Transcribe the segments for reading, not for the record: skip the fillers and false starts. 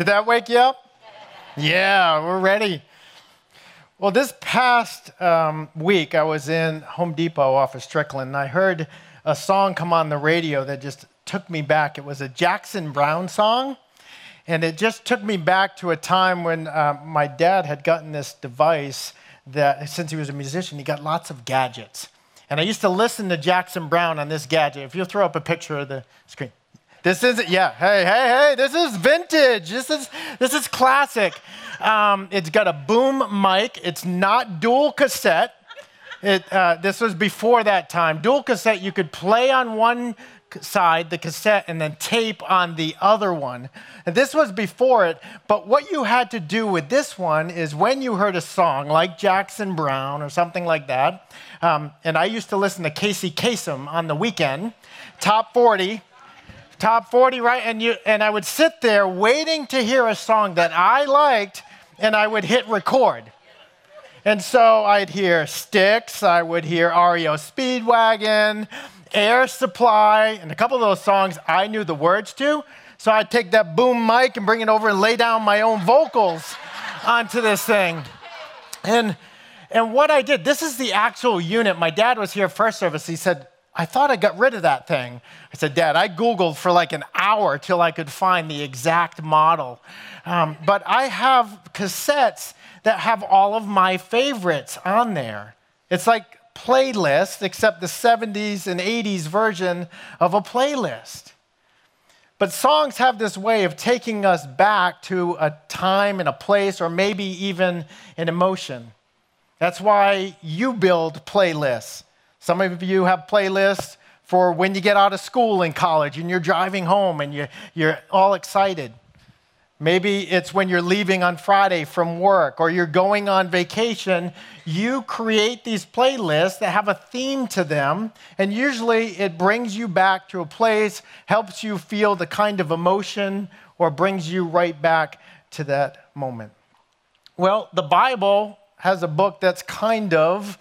Did that wake you up? Yeah, we're ready. Well, this past week, I was in Home Depot off of Strickland, and I heard a song come on the radio that just took me back. It was a Jackson Browne song, and it just took me back to a time when my dad had gotten this device that, since he was a musician, he got lots of gadgets. And I used to listen to Jackson Browne on this gadget. If you'll throw up a picture of the screen. This isn't, yeah, hey, this is vintage. This is classic. It's got a boom mic. It's not dual cassette. This was before that time. Dual cassette, you could play on one side, the cassette, and then tape on the other one. And this was before it, but what you had to do with this one is when you heard a song like Jackson Browne or something like that, and I used to listen to Casey Kasem on the weekend, Top 40, right? And I would sit there waiting to hear a song that I liked, and I would hit record. And so I'd hear Styx, I would hear REO Speedwagon, Air Supply, and a couple of those songs I knew the words to. So I'd take that boom mic and bring it over and lay down my own vocals onto this thing. And what I did, this is the actual unit. My dad was here first service. He said, I thought I got rid of that thing. I said, Dad, I Googled for like an hour till I could find the exact model. But I have cassettes that have all of my favorites on there. It's like playlist, except the 70s and 80s version of a playlist. But songs have this way of taking us back to a time and a place, or maybe even an emotion. That's why you build playlists. Some of you have playlists for when you get out of school in college and you're driving home and you're all excited. Maybe it's when you're leaving on Friday from work or you're going on vacation. You create these playlists that have a theme to them, and usually it brings you back to a place, helps you feel the kind of emotion, or brings you right back to that moment. Well, the Bible has a book that's kind of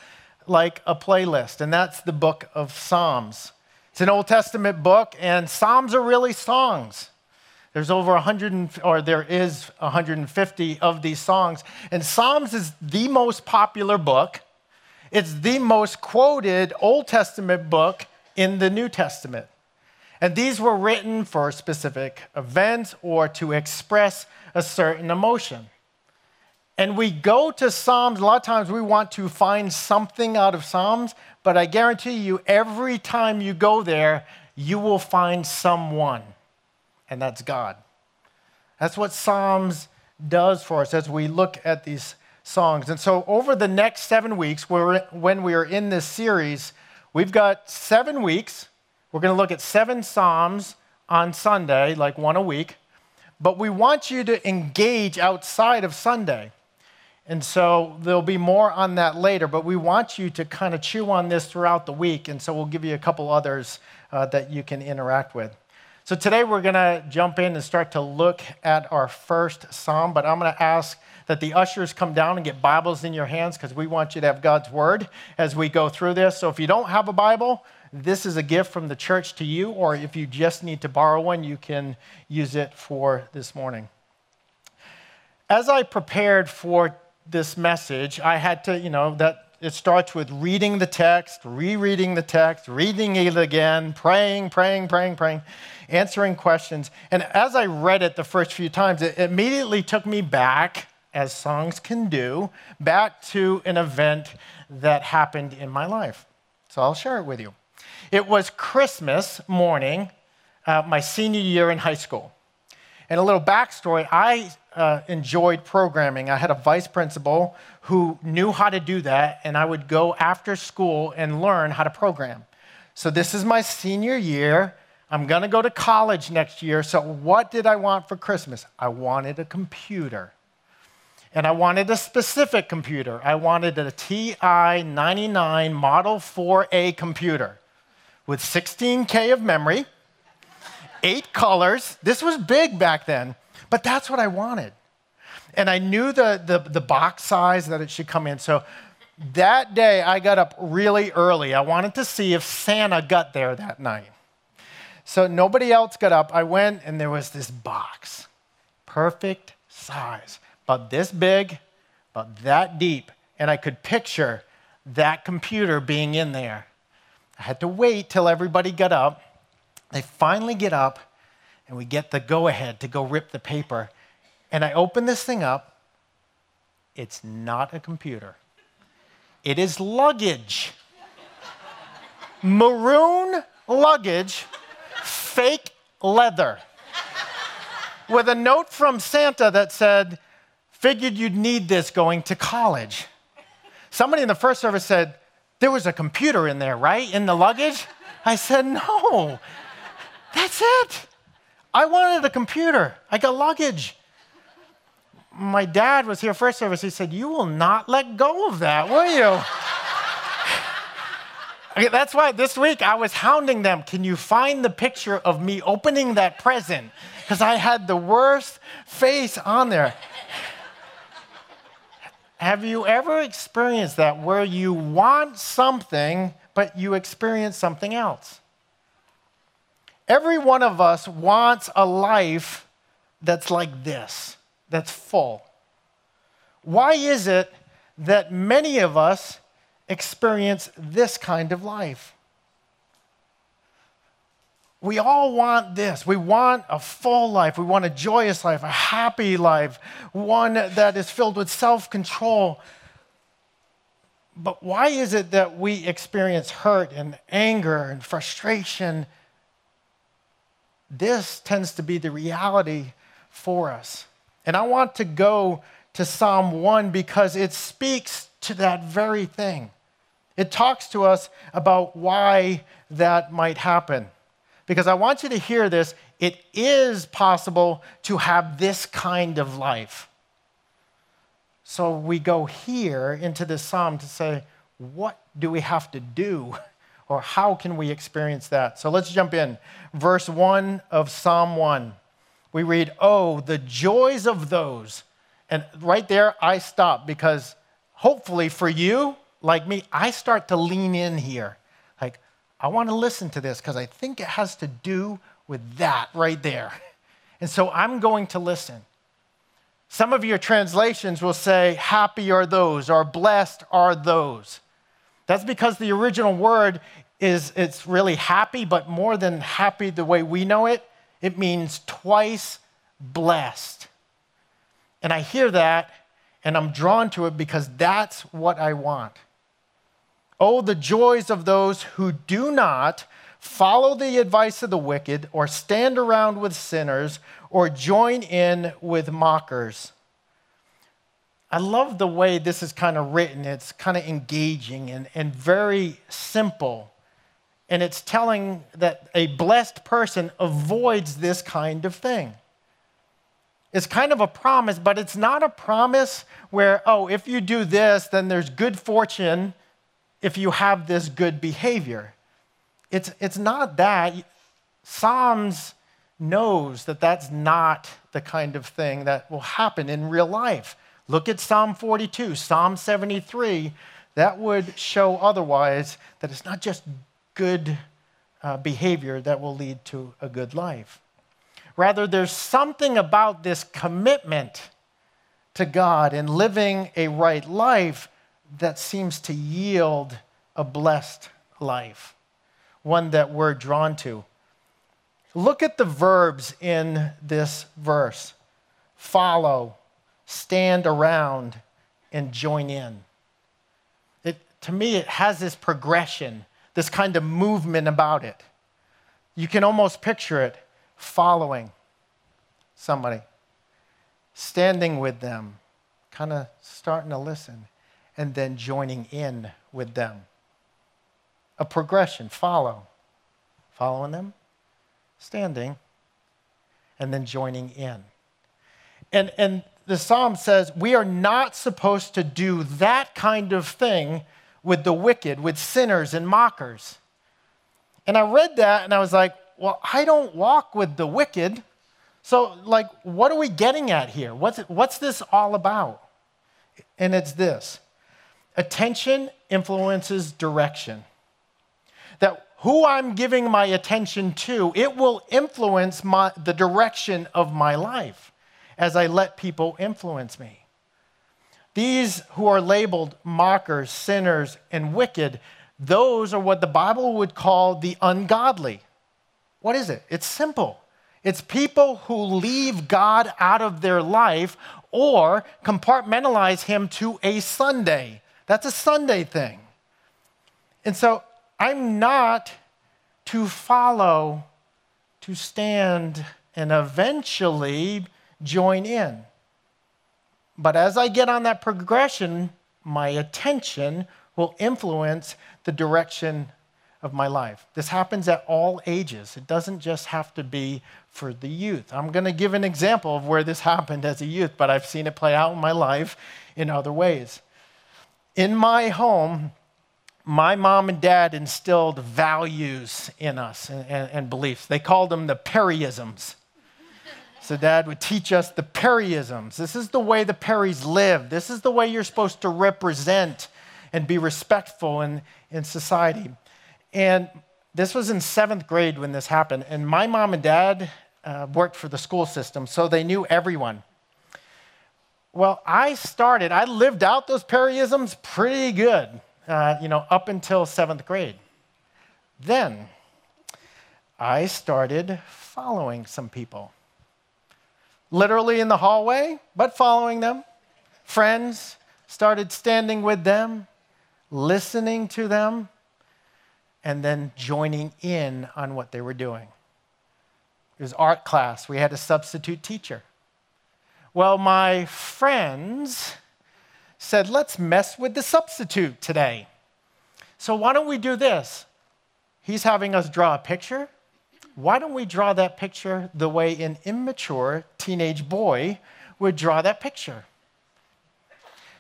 like a playlist, and that's the book of Psalms. It's an Old Testament book, and Psalms are really songs. There's over 100, or there is 150 of these songs, and Psalms is the most popular book. It's the most quoted Old Testament book in the New Testament. And these were written for specific events or to express a certain emotion. And we go to Psalms, a lot of times we want to find something out of Psalms, but I guarantee you every time you go there, you will find someone, and that's God. That's what Psalms does for us as we look at these songs. And so over the next 7 weeks, when we are in this series, we've got 7 weeks. We're going to look at 7 Psalms on Sunday, like one a week, but we want you to engage outside of Sunday. And so there'll be more on that later, but we want you to kind of chew on this throughout the week, and so we'll give you a couple others that you can interact with. So today we're going to jump in and start to look at our first psalm, but I'm going to ask that the ushers come down and get Bibles in your hands because we want you to have God's Word as we go through this. So if you don't have a Bible, this is a gift from the church to you, or if you just need to borrow one, you can use it for this morning. As I prepared for this message, I had to, that it starts with reading the text, rereading the text, reading it again, praying, answering questions. And as I read it the first few times, it immediately took me back, as songs can do, back to an event that happened in my life. So I'll share it with you. It was Christmas morning, my senior year in high school. And a little backstory, I enjoyed programming. I had a vice principal who knew how to do that, and I would go after school and learn how to program. So this is my senior year. I'm going to go to college next year. So what did I want for Christmas? I wanted a computer. And I wanted a specific computer. I wanted a TI-99 Model 4A computer with 16K of memory, 8 colors. This was big back then, but that's what I wanted. And I knew the box size that it should come in. So that day, I got up really early. I wanted to see if Santa got there that night. So nobody else got up. I went, and there was this box. perfect size, about this big, about that deep, and I could picture that computer being in there. I had to wait till everybody got up. They finally get up, and we get the go-ahead to go rip the paper. And I open this thing up. It's not a computer. It is luggage. Maroon luggage, fake leather, with a note from Santa that said, "Figured you'd need this going to college." Somebody in the first service said, "There was a computer in there, right, in the luggage?" I said, "No, that's it. I wanted a computer. I got luggage." My dad was here first service. He said, "You will not let go of that, will you?" Okay, that's why this week I was hounding them. Can you find the picture of me opening that present? Because I had the worst face on there. Have you ever experienced that, where you want something, but you experience something else? Every one of us wants a life that's like this, that's full. Why is it that many of us experience this kind of life? We all want this. We want a full life. We want a joyous life, a happy life, one that is filled with self-control. But why is it that we experience hurt and anger and frustration? This tends to be the reality for us. And I want to go to Psalm 1 because it speaks to that very thing. It talks to us about why that might happen. Because I want you to hear this, it is possible to have this kind of life. So we go here into this psalm to say, what do we have to do? Or how can we experience that? So let's jump in. Verse 1 of Psalm 1. We read, "Oh, the joys of those." And right there, I stop because hopefully for you, like me, I start to lean in here. I want to listen to this because I think it has to do with that right there. And so I'm going to listen. Some of your translations will say, happy are those, or blessed are those. That's because the original word is, it's really happy, but more than happy the way we know it, it means twice blessed. And I hear that, and I'm drawn to it because that's what I want. Oh, the joys of those who do not follow the advice of the wicked, or stand around with sinners, or join in with mockers. I love the way this is kind of written. It's kind of engaging and very simple. And it's telling that a blessed person avoids this kind of thing. It's kind of a promise, but it's not a promise where, oh, if you do this, then there's good fortune if you have this good behavior. It's not that. Psalms knows that that's not the kind of thing that will happen in real life. Look at Psalm 42, Psalm 73. That would show otherwise, that it's not just good behavior that will lead to a good life. Rather, there's something about this commitment to God and living a right life that seems to yield a blessed life, one that we're drawn to. Look at the verbs in this verse. Follow, stand around, and join in. To me, it has this progression, this kind of movement about it. You can almost picture it. Following somebody, standing with them, kind of starting to listen, and then joining in with them. A progression, following them, standing, and then joining in. And the psalm says, we are not supposed to do that kind of thing with the wicked, with sinners and mockers. And I read that and I was like, well, I don't walk with the wicked. So what are we getting at here? What's this all about? And it's this. Attention influences direction. That who I'm giving my attention to, it will influence the direction of my life. as I let people influence me. These who are labeled mockers, sinners, and wicked, those are what the Bible would call the ungodly. What is it? It's simple. It's people who leave God out of their life or compartmentalize him to a Sunday. That's a Sunday thing. And so I'm not to follow, to stand, and eventually join in. But as I get on that progression, my attention will influence the direction of my life. This happens at all ages. It doesn't just have to be for the youth. I'm going to give an example of where this happened as a youth, but I've seen it play out in my life in other ways. In my home, my mom and dad instilled values in us and beliefs. They called them the Perryisms. So Dad would teach us the Perryisms. This is the way the Perrys live. This is the way you're supposed to represent and be respectful in society. And this was in 7th grade when this happened. And my mom and dad worked for the school system, so they knew everyone. Well, I lived out those Perryisms pretty good, up until 7th grade. Then I started following some people. Literally in the hallway, but following them. Friends, started standing with them, listening to them, and then joining in on what they were doing. It was art class. We had a substitute teacher. Well, my friends said, let's mess with the substitute today. So why don't we do this? He's having us draw a picture. Why don't we draw that picture the way an immature teenage boy would draw that picture?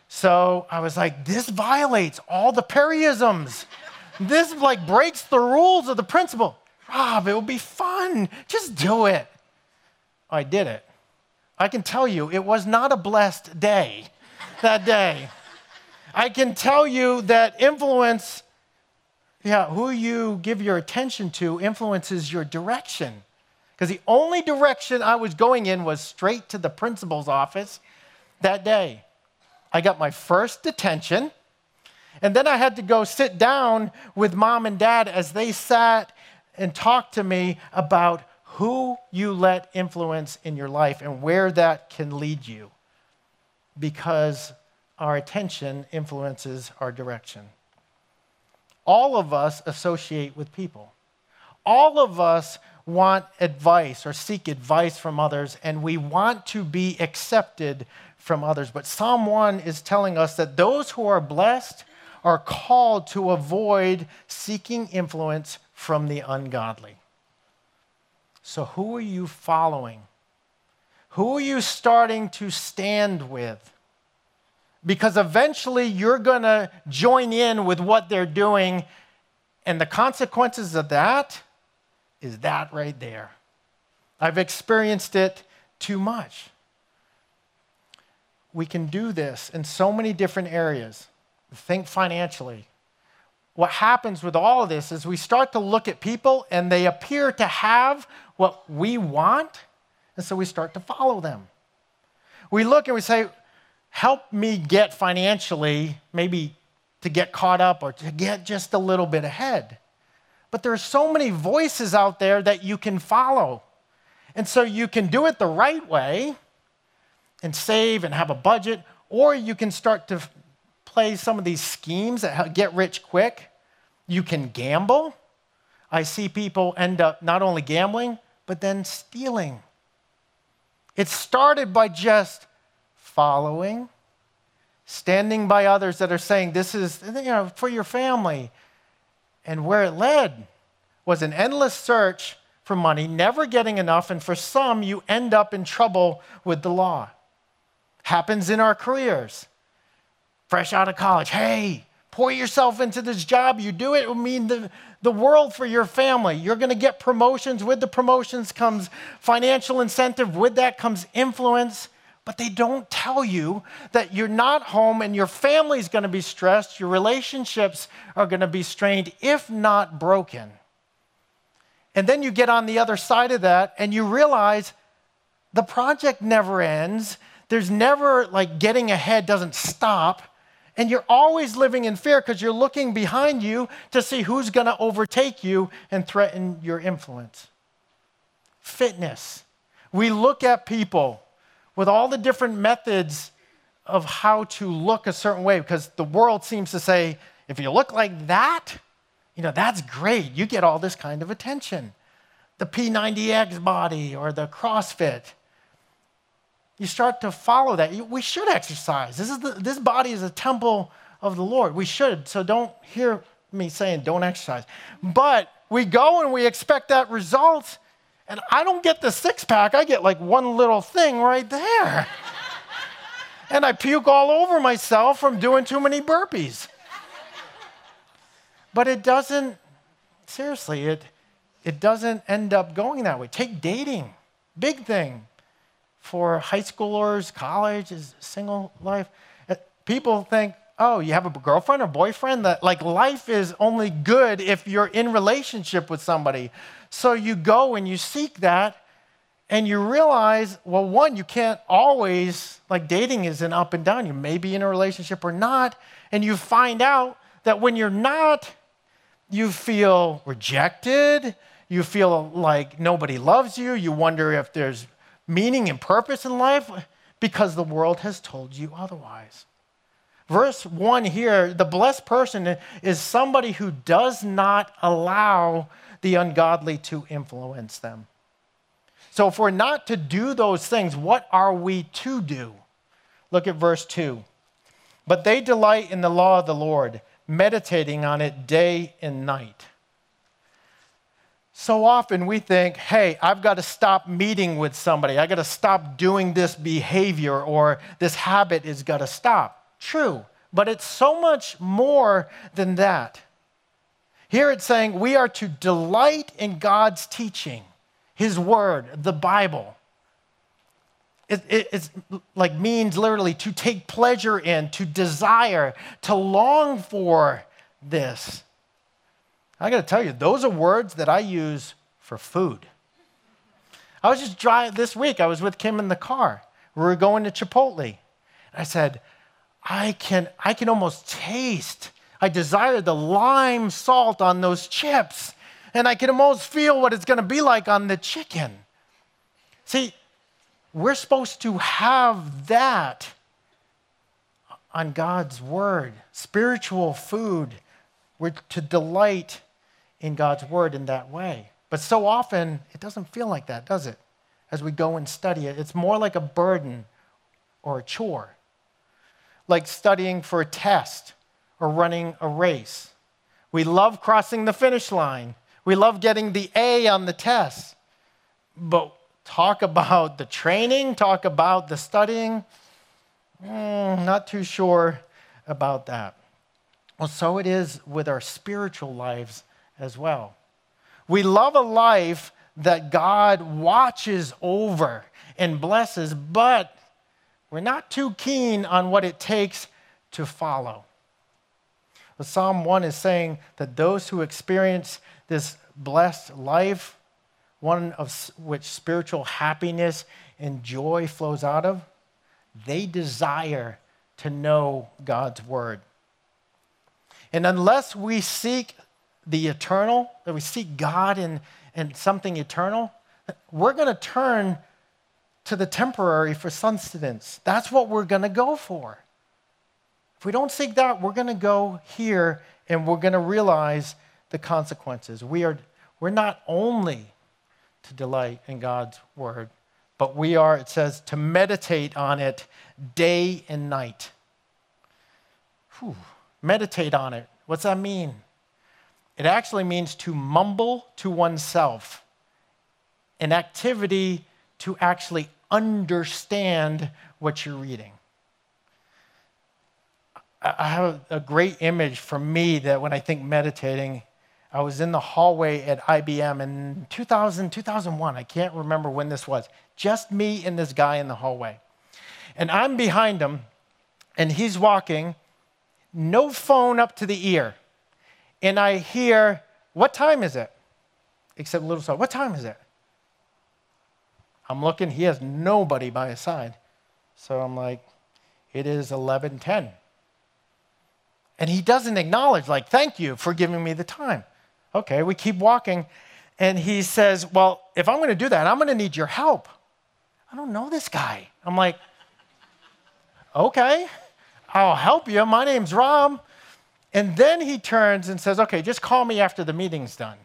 So I was like, this violates all the Perryisms. This breaks the rules of the principle. Rob, it will be fun. Just do it. I did it. I can tell you it was not a blessed day that day. I can tell you that influence, who you give your attention to influences your direction. Because the only direction I was going in was straight to the principal's office that day. I got my first detention. And then I had to go sit down with mom and dad as they sat and talked to me about who you let influence in your life and where that can lead you, because our attention influences our direction. All of us associate with people. All of us want advice or seek advice from others, and we want to be accepted from others. But Psalm 1 is telling us that those who are blessed are called to avoid seeking influence from the ungodly. So who are you following? Who are you starting to stand with? Because eventually you're going to join in with what they're doing, and the consequences of that is that right there. I've experienced it too much. We can do this in so many different areas. Think financially. What happens with all of this is we start to look at people and they appear to have what we want, and so we start to follow them. We look and we say, help me get financially, maybe to get caught up or to get just a little bit ahead. But there are so many voices out there that you can follow. And so you can do it the right way and save and have a budget, or you can start to play some of these schemes that get rich quick. You can gamble. I see people end up not only gambling, but then stealing. It started by just following, standing by others that are saying, this is for your family. And where it led was an endless search for money, never getting enough, and for some, you end up in trouble with the law. Happens in our careers. Fresh out of college, hey, pour yourself into this job. You do it, it will mean the world for your family. You're going to get promotions. With the promotions comes financial incentive. With that comes influence. But they don't tell you that you're not home and your family's going to be stressed. Your relationships are going to be strained, if not broken. And then you get on the other side of that and you realize the project never ends. There's never, like, getting ahead doesn't stop. And you're always living in fear because you're looking behind you to see who's going to overtake you and threaten your influence. Fitness. We look at people with all the different methods of how to look a certain way because the world seems to say, if you look like that, you know, that's great. You get all this kind of attention. The P90X body or the CrossFit. You start to follow that. We should exercise. This body is a temple of the Lord. We should. So don't hear me saying don't exercise. But we go and we expect that result, and I don't get the six-pack. I get like one little thing right there. And I puke all over myself from doing too many burpees. But it doesn't, seriously, it doesn't end up going that way. Take dating, big thing. For high schoolers, college, is single life. People think, oh, you have a girlfriend or boyfriend? That, like, life is only good if you're in relationship with somebody. So you go and you seek that, and you realize, well, one, you can't always, like, dating is an up and down. You may be in a relationship or not, and you find out that when you're not, you feel rejected, you feel like nobody loves you, you wonder if there's meaning and purpose in life, because the world has told you otherwise. Verse 1 here, the blessed person is somebody who does not allow the ungodly to influence them. So if we're not to do those things, what are we to do? Look at verse 2. But they delight in the law of the Lord, meditating on it day and night. So often we think, hey, I've got to stop meeting with somebody. I've got to stop doing this behavior, or this habit has got to stop. True, but it's so much more than that. Here it's saying we are to delight in God's teaching, His Word, the Bible. It's like means literally to take pleasure in, to desire, to long for this. I gotta tell you, those are words that I use for food. I was just driving this week, I was with Kim in the car. We were going to Chipotle. I said, I can almost taste. I desire the lime salt on those chips, and I can almost feel what it's gonna be like on the chicken. See, we're supposed to have that on God's Word, spiritual food. We're to delight in God's Word in that way. But so often, it doesn't feel like that, does it? As we go and study it, it's more like a burden or a chore, like studying for a test or running a race. We love crossing the finish line. We love getting the A on the test. But talk about the training, talk about the studying. Not too sure about that. Well, so it is with our spiritual lives as well. We love a life that God watches over and blesses, but we're not too keen on what it takes to follow. Well, Psalm 1 is saying that those who experience this blessed life, one of which spiritual happiness and joy flows out of, they desire to know God's Word. And unless we seek the eternal, that we seek God and something eternal, we're going to turn to the temporary for sustenance. That's what we're going to go for. If we don't seek that, we're going to go here and we're going to realize the consequences. We're not only to delight in God's Word, but we are, it says, to meditate on it day and night. Whew. Meditate on it. What's that mean? It actually means to mumble to oneself, an activity to actually understand what you're reading. I have a great image for me that when I think meditating, I was in the hallway at IBM in 2000, 2001. I can't remember when this was. Just me and this guy in the hallway. And I'm behind him, and he's walking. No phone up to the ear. And I hear, what time is it? Except a little song, what time is it? I'm looking, he has nobody by his side. So I'm like, it is 11:10. And he doesn't acknowledge, like, thank you for giving me the time. Okay, we keep walking. And he says, well, if I'm going to do that, I'm going to need your help. I don't know this guy. I'm like, okay, I'll help you. My name's Rob. And then he turns and says, okay, just call me after the meeting's done.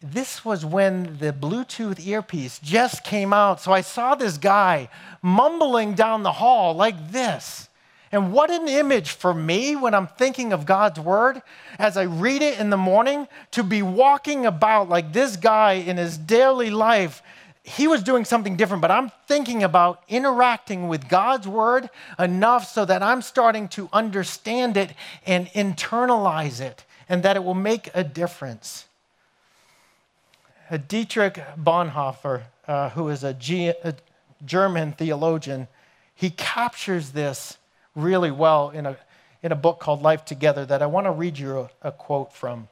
This was when the Bluetooth earpiece just came out. So I saw this guy mumbling down the hall like this. And what an image for me when I'm thinking of God's word as I read it in the morning, to be walking about like this guy in his daily life. He was doing something different, but I'm thinking about interacting with God's word enough so that I'm starting to understand it and internalize it, and that it will make a difference. Dietrich Bonhoeffer, who is a German theologian, he captures this really well in a book called Life Together that I want to read you a quote from.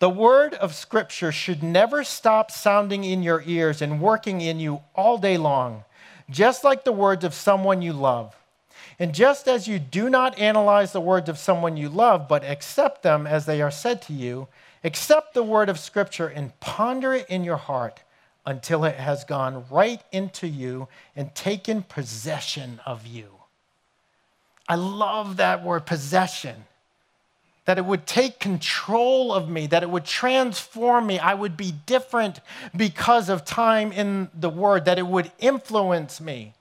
The word of Scripture should never stop sounding in your ears and working in you all day long, just like the words of someone you love. And just as you do not analyze the words of someone you love, but accept them as they are said to you, accept the word of Scripture and ponder it in your heart until it has gone right into you and taken possession of you. I love that word, possession. That it would take control of me, that it would transform me. I would be different because of time in the Word, that it would influence me.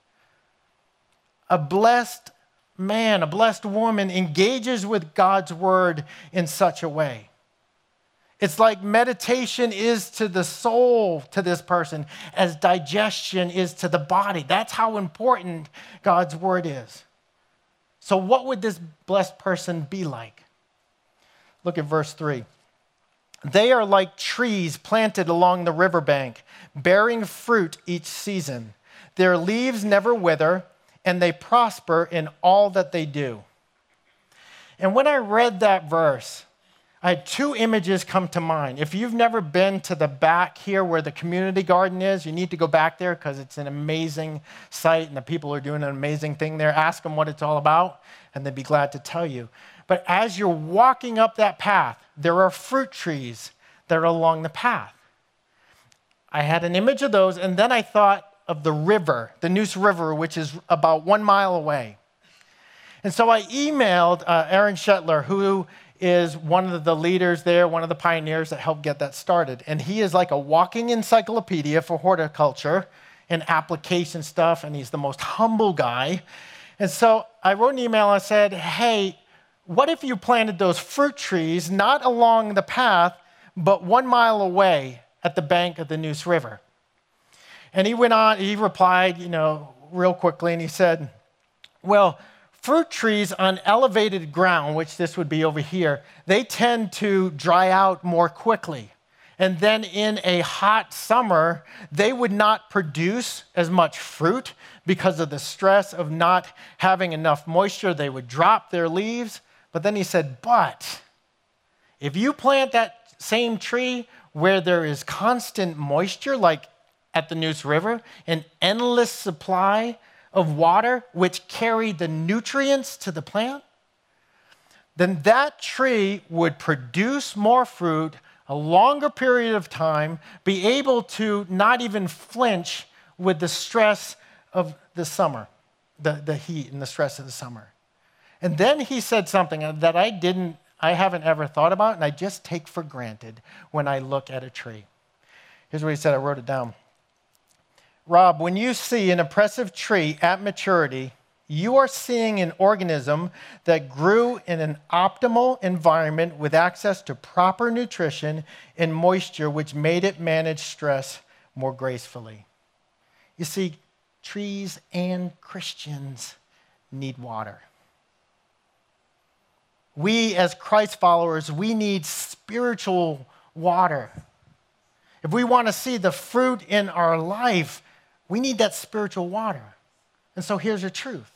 A blessed man, a blessed woman engages with God's Word in such a way. It's like meditation is to the soul, to this person, as digestion is to the body. That's how important God's Word is. So what would this blessed person be like? Look at verse 3. They are like trees planted along the riverbank, bearing fruit each season. Their leaves never wither, and they prosper in all that they do. And when I read that verse, I had two images come to mind. If you've never been to the back here where the community garden is, you need to go back there because it's an amazing site and the people are doing an amazing thing there. Ask them what it's all about, and they'd be glad to tell you. But as you're walking up that path, there are fruit trees that are along the path. I had an image of those, and then I thought of the river, the Neuse River, which is about 1 mile away. And so I emailed Aaron Shetler, who is one of the leaders there, one of the pioneers that helped get that started. And he is like a walking encyclopedia for horticulture and application stuff, and he's the most humble guy. And so I wrote an email, I said, hey, what if you planted those fruit trees not along the path, but 1 mile away at the bank of the Neuse River? And he went on, he replied, real quickly, and he said, well, fruit trees on elevated ground, which this would be over here, they tend to dry out more quickly. And then in a hot summer, they would not produce as much fruit because of the stress of not having enough moisture. They would drop their leaves. But then he said, but if you plant that same tree where there is constant moisture, like at the Neuse River, an endless supply of water, which carry the nutrients to the plant, then that tree would produce more fruit, a longer period of time, be able to not even flinch with the stress of the summer, the heat and the stress of the summer. And then he said something that I haven't ever thought about, and I just take for granted when I look at a tree. Here's what he said, I wrote it down. Rob, when you see an impressive tree at maturity, you are seeing an organism that grew in an optimal environment with access to proper nutrition and moisture, which made it manage stress more gracefully. You see, trees and Christians need water. We, as Christ followers, we need spiritual water. If we want to see the fruit in our life, we need that spiritual water. And so here's the truth.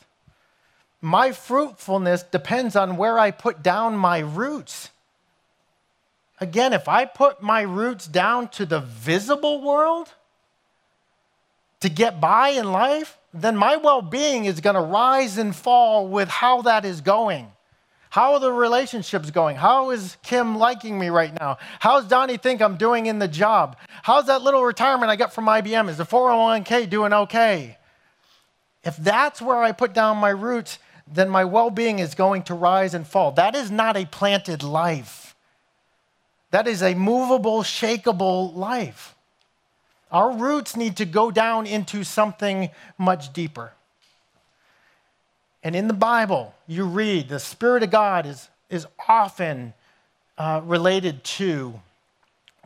My fruitfulness depends on where I put down my roots. Again, if I put my roots down to the visible world, to get by in life, then my well-being is going to rise and fall with how that is going. How are the relationships going? How is Kim liking me right now? How's Donnie think I'm doing in the job? How's that little retirement I got from IBM? Is the 401k doing okay? If that's where I put down my roots, then my well-being is going to rise and fall. That is not a planted life. That is a movable, shakeable life. Our roots need to go down into something much deeper. And in the Bible, you read the Spirit of God is often related to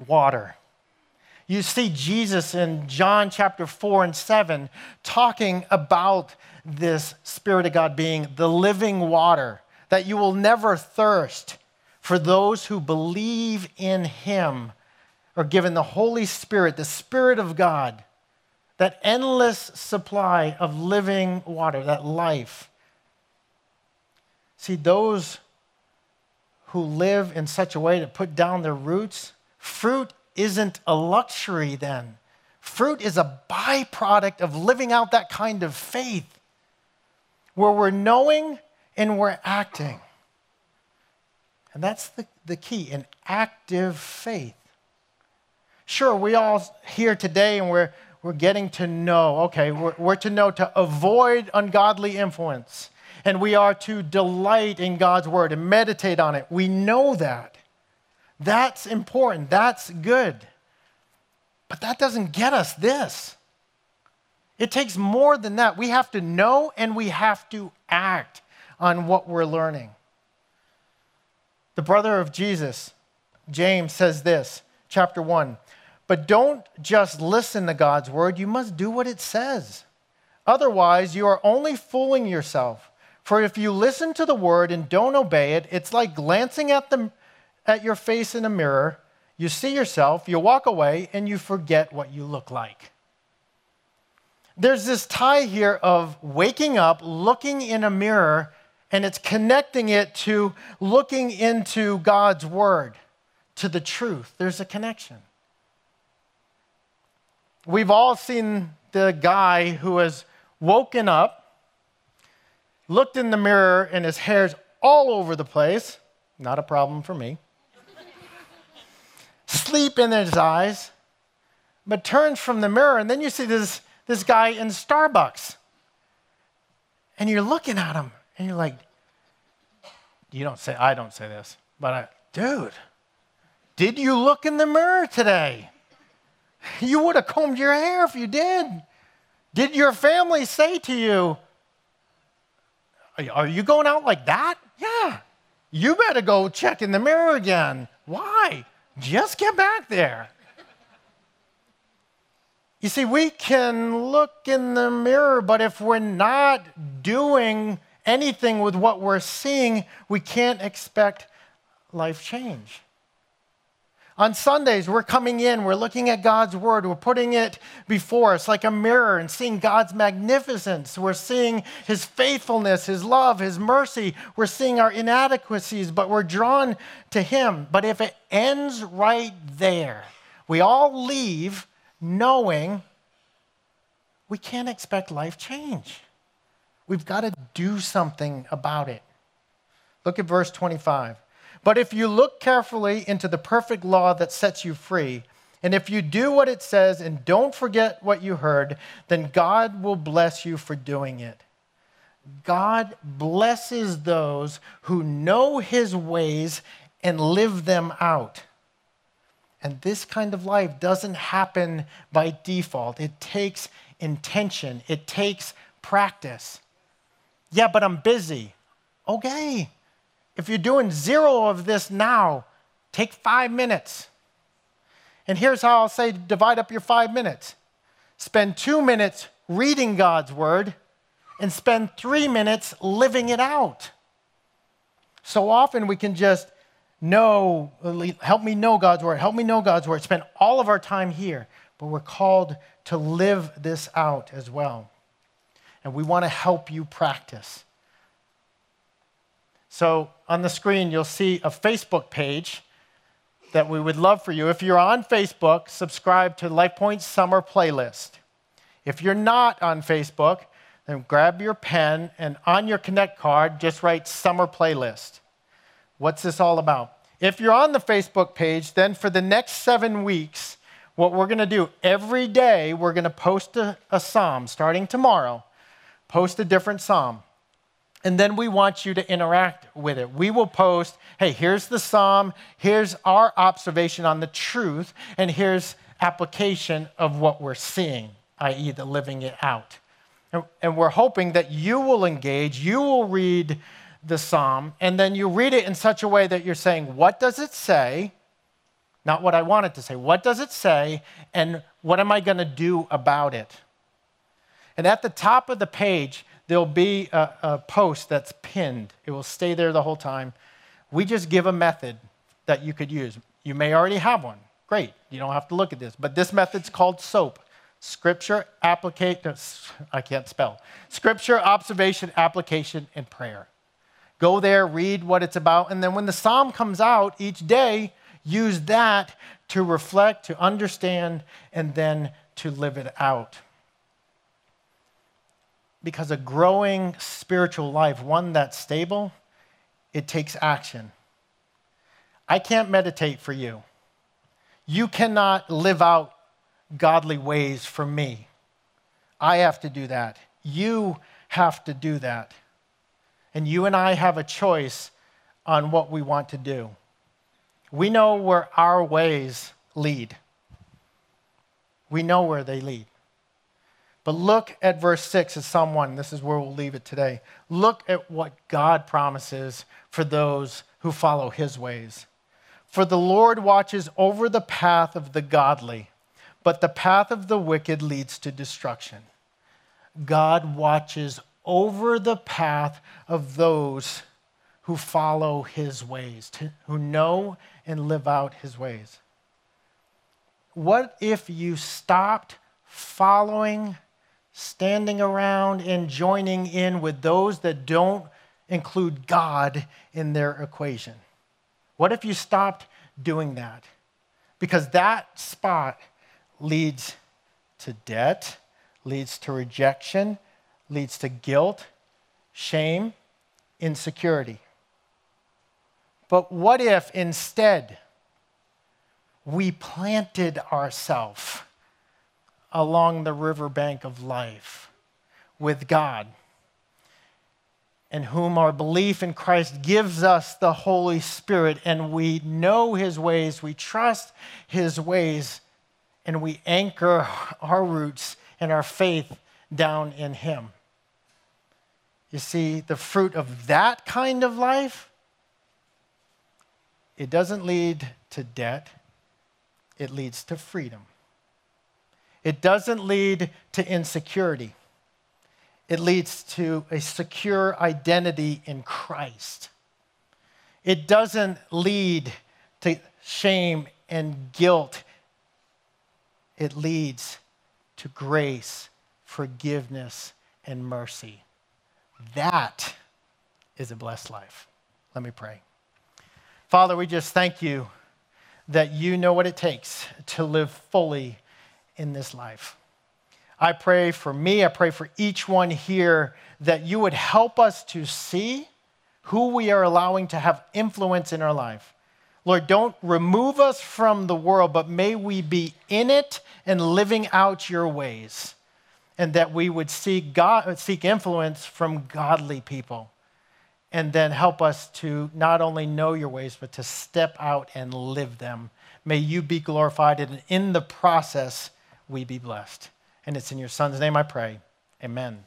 water. You see Jesus in John chapter 4 and 7 talking about this Spirit of God being the living water, that you will never thirst, for those who believe in him are given the Holy Spirit, the Spirit of God, that endless supply of living water, that life. See, those who live in such a way to put down their roots, fruit isn't a luxury then. Fruit is a byproduct of living out that kind of faith where we're knowing and we're acting. And that's the key, an active faith. Sure, we all here today and we're getting to know, okay, we're to know to avoid ungodly influence. And we are to delight in God's word and meditate on it. We know that. That's important. That's good. But that doesn't get us this. It takes more than that. We have to know and we have to act on what we're learning. The brother of Jesus, James, says this, chapter 1, "But don't just listen to God's word. You must do what it says. Otherwise, you are only fooling yourself. For if you listen to the word and don't obey it, it's like glancing at your face in a mirror. You see yourself, you walk away, and you forget what you look like." There's this tie here of waking up, looking in a mirror, and it's connecting it to looking into God's word, to the truth. There's a connection. We've all seen the guy who has woken up, looked in the mirror, and his hair's all over the place. Not a problem for me. Sleep in his eyes, but turns from the mirror, and then you see this guy in Starbucks. And you're looking at him, and you're like, I don't say this, but dude, did you look in the mirror today? You would have combed your hair if you did. Did your family say to you, "Are you going out like that?" "Yeah." "You better go check in the mirror again." "Why?" "Just get back there." You see, we can look in the mirror, but if we're not doing anything with what we're seeing, we can't expect life change. On Sundays, we're coming in, we're looking at God's word, we're putting it before us like a mirror and seeing God's magnificence. We're seeing his faithfulness, his love, his mercy. We're seeing our inadequacies, but we're drawn to him. But if it ends right there, we all leave knowing we can't expect life change. We've got to do something about it. Look at verse 25. "But if you look carefully into the perfect law that sets you free, and if you do what it says and don't forget what you heard, then God will bless you for doing it." God blesses those who know his ways and live them out. And this kind of life doesn't happen by default. It takes intention. It takes practice. "Yeah, but I'm busy." Okay. If you're doing zero of this now, take 5 minutes. And here's how I'll say divide up your 5 minutes. Spend 2 minutes reading God's word and spend 3 minutes living it out. So often we can just know, help me know God's word, help me know God's word, spend all of our time here, but we're called to live this out as well. And we want to help you practice. So on the screen, you'll see a Facebook page that we would love for you. If you're on Facebook, subscribe to LifePoint Summer Playlist. If you're not on Facebook, then grab your pen and on your Connect card, just write Summer Playlist. What's this all about? If you're on the Facebook page, then for the next 7 weeks, what we're gonna do, every day we're gonna post a psalm, starting tomorrow, post a different psalm. And then we want you to interact with it. We will post, hey, here's the psalm, here's our observation on the truth, and here's application of what we're seeing, i.e. the living it out. And we're hoping that you will engage, you will read the psalm, and then you read it in such a way that you're saying, what does it say? Not what I want it to say. What does it say? And what am I going to do about it? And at the top of the page, there'll be a post that's pinned. It will stay there the whole time. We just give a method that you could use. You may already have one. Great. You don't have to look at this. But this method's called SOAP. Scripture, observation, application, and prayer. Go there, read what it's about, and then when the psalm comes out each day, use that to reflect, to understand, and then to live it out. Because a growing spiritual life, one that's stable, it takes action. I can't meditate for you. You cannot live out godly ways for me. I have to do that. You have to do that. And you and I have a choice on what we want to do. We know where our ways lead. We know where they lead. But look at verse 6 of Psalm 1. This is where we'll leave it today. Look at what God promises for those who follow his ways. For the Lord watches over the path of the godly, but the path of the wicked leads to destruction. God watches over the path of those who follow his ways, who know and live out his ways. What if you stopped following, standing around, and joining in with those that don't include God in their equation? What if you stopped doing that? Because that spot leads to debt, leads to rejection, leads to guilt, shame, insecurity. But what if instead we planted ourselves along the riverbank of life with God, in whom our belief in Christ gives us the Holy Spirit, and we know his ways, we trust his ways, and we anchor our roots and our faith down in him? You see, the fruit of that kind of life, it doesn't lead to debt. It leads to freedom. It doesn't lead to insecurity. It leads to a secure identity in Christ. It doesn't lead to shame and guilt. It leads to grace, forgiveness, and mercy. That is a blessed life. Let me pray. Father, we just thank you that you know what it takes to live fully in this life. I pray for me, I pray for each one here, that you would help us to see who we are allowing to have influence in our life. Lord, don't remove us from the world, but may we be in it and living out your ways. And that we would seek influence from godly people, and then help us to not only know your ways, but to step out and live them. May you be glorified, and in the process, we be blessed. And it's in your Son's name I pray. Amen.